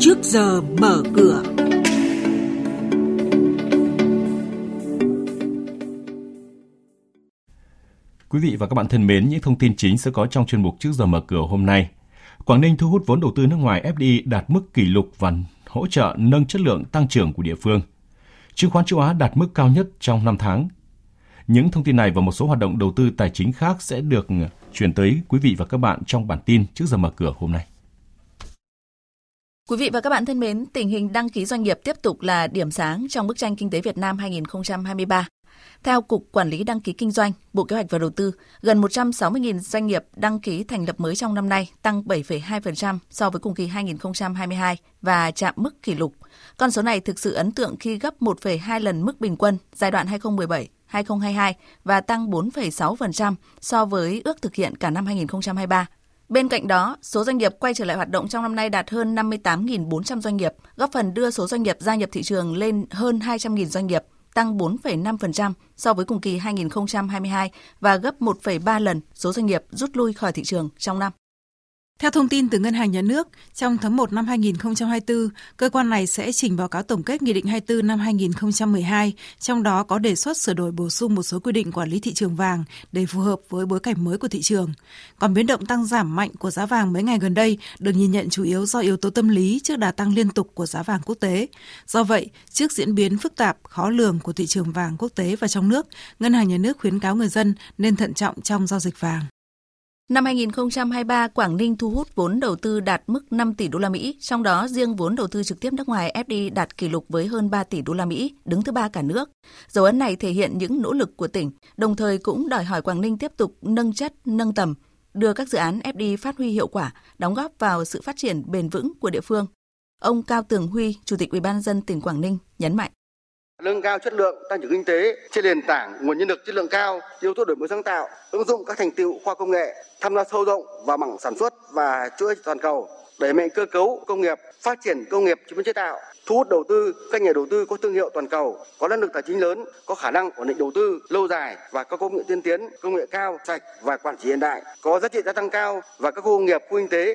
Trước giờ mở cửa. Quý vị và các bạn thân mến, những thông tin chính sẽ có trong chuyên mục Trước giờ mở cửa hôm nay. Quảng Ninh thu hút vốn đầu tư nước ngoài FDI đạt mức kỷ lục và hỗ trợ nâng chất lượng tăng trưởng của địa phương. Chứng khoán châu Á đạt mức cao nhất trong 5 tháng. Những thông tin này và một số hoạt động đầu tư tài chính khác sẽ được chuyển tới quý vị và các bạn trong bản tin Trước giờ mở cửa hôm nay. Quý vị và các bạn thân mến, tình hình đăng ký doanh nghiệp tiếp tục là điểm sáng trong bức tranh kinh tế Việt Nam 2023. Theo Cục Quản lý Đăng ký Kinh doanh, Bộ Kế hoạch và Đầu tư, gần 160.000 doanh nghiệp đăng ký thành lập mới trong năm nay, tăng 7,2% so với cùng kỳ 2022 và chạm mức kỷ lục. Con số này thực sự ấn tượng khi gấp 1,2 lần mức bình quân giai đoạn 2017-2022 và tăng 4,6% so với ước thực hiện cả năm 2023. Bên cạnh đó, số doanh nghiệp quay trở lại hoạt động trong năm nay đạt hơn 58.400 doanh nghiệp, góp phần đưa số doanh nghiệp gia nhập thị trường lên hơn 200.000 doanh nghiệp, tăng 4,5% so với cùng kỳ 2022 và gấp 1,3 lần số doanh nghiệp rút lui khỏi thị trường trong năm. Theo thông tin từ Ngân hàng Nhà nước, trong tháng 1 năm 2024, cơ quan này sẽ trình báo cáo tổng kết Nghị định 24 năm 2012, trong đó có đề xuất sửa đổi bổ sung một số quy định quản lý thị trường vàng để phù hợp với bối cảnh mới của thị trường. Còn biến động tăng giảm mạnh của giá vàng mấy ngày gần đây được nhìn nhận chủ yếu do yếu tố tâm lý trước đà tăng liên tục của giá vàng quốc tế. Do vậy, trước diễn biến phức tạp, khó lường của thị trường vàng quốc tế và trong nước, Ngân hàng Nhà nước khuyến cáo người dân nên thận trọng trong giao dịch vàng. Năm 2023, Quảng Ninh thu hút vốn đầu tư đạt mức 5 tỷ đô la Mỹ, trong đó riêng vốn đầu tư trực tiếp nước ngoài FDI đạt kỷ lục với hơn 3 tỷ đô la Mỹ, đứng thứ 3 cả nước. Dấu ấn này thể hiện những nỗ lực của tỉnh, đồng thời cũng đòi hỏi Quảng Ninh tiếp tục nâng chất, nâng tầm, đưa các dự án FDI phát huy hiệu quả, đóng góp vào sự phát triển bền vững của địa phương. Ông Cao Tường Huy, Chủ tịch Ủy ban nhân dân tỉnh Quảng Ninh nhấn mạnh: nâng cao chất lượng tăng trưởng kinh tế trên nền tảng nguồn nhân lực chất lượng cao, yếu tố đổi mới sáng tạo, ứng dụng các thành tựu khoa công nghệ, tham gia sâu rộng vào mảng sản xuất và chuỗi toàn cầu, đẩy mạnh cơ cấu công nghiệp, phát triển công nghiệp chế biến chế tạo, thu hút đầu tư các nhà đầu tư có thương hiệu toàn cầu, có năng lực tài chính lớn, có khả năng ổn định đầu tư lâu dài và các công nghệ tiên tiến, công nghệ cao, sạch và quản trị hiện đại, có giá trị gia tăng cao và các khu công nghiệp, khu kinh tế.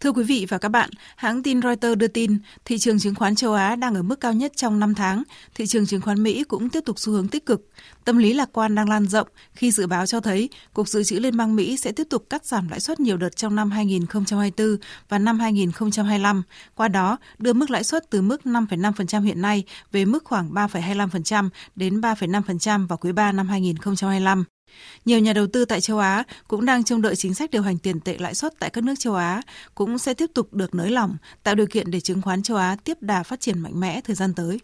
Thưa quý vị và các bạn, hãng tin Reuters đưa tin thị trường chứng khoán châu Á đang ở mức cao nhất trong 5 tháng. Thị trường chứng khoán Mỹ cũng tiếp tục xu hướng tích cực. Tâm lý lạc quan đang lan rộng khi dự báo cho thấy Cục Dự trữ Liên bang Mỹ sẽ tiếp tục cắt giảm lãi suất nhiều đợt trong năm 2024 và năm 2025. Qua đó, đưa mức lãi suất từ mức 5,5% hiện nay về mức khoảng 3,25% đến 3,5% vào quý 3 năm 2025. Nhiều nhà đầu tư tại châu Á cũng đang trông đợi chính sách điều hành tiền tệ lãi suất tại các nước châu Á cũng sẽ tiếp tục được nới lỏng, tạo điều kiện để chứng khoán châu Á tiếp đà phát triển mạnh mẽ thời gian tới.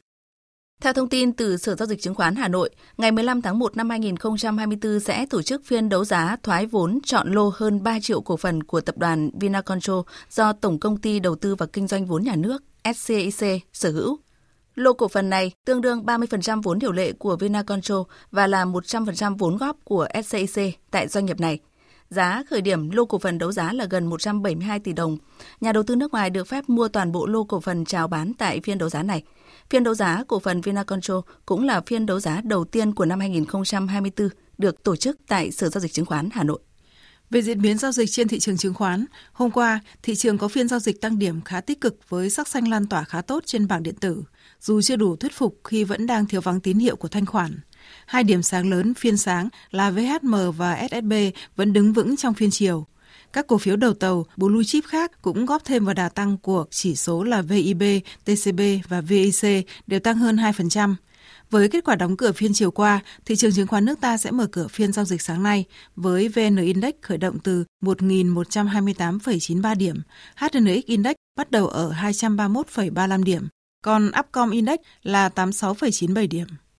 Theo thông tin từ Sở Giao dịch Chứng khoán Hà Nội, ngày 15 tháng 1 năm 2024 sẽ tổ chức phiên đấu giá thoái vốn chọn lô hơn 3 triệu cổ phần của tập đoàn Vinacontrol do Tổng Công ty Đầu tư và Kinh doanh vốn nhà nước SCIC sở hữu. Lô cổ phần này tương đương 30% vốn điều lệ của Vinacontrol và là 100% vốn góp của SCIC tại doanh nghiệp này. Giá khởi điểm lô cổ phần đấu giá là gần 172 tỷ đồng. Nhà đầu tư nước ngoài được phép mua toàn bộ lô cổ phần chào bán tại phiên đấu giá này. Phiên đấu giá cổ phần Vinacontrol cũng là phiên đấu giá đầu tiên của năm 2024 được tổ chức tại Sở Giao dịch Chứng khoán Hà Nội. Về diễn biến giao dịch trên thị trường chứng khoán, hôm qua, thị trường có phiên giao dịch tăng điểm khá tích cực với sắc xanh lan tỏa khá tốt trên bảng điện tử, dù chưa đủ thuyết phục khi vẫn đang thiếu vắng tín hiệu của thanh khoản. Hai điểm sáng lớn phiên sáng là VHM và SSB vẫn đứng vững trong phiên chiều. Các cổ phiếu đầu tàu, blue chip khác cũng góp thêm vào đà tăng của chỉ số là VIB, TCB và VIC đều tăng hơn 2%. Với kết quả đóng cửa phiên chiều qua, thị trường chứng khoán nước ta sẽ mở cửa phiên giao dịch sáng nay với VN Index khởi động từ 1.128,93 điểm, HNX Index bắt đầu ở 231,35 điểm, còn Upcom Index là 86,97 điểm.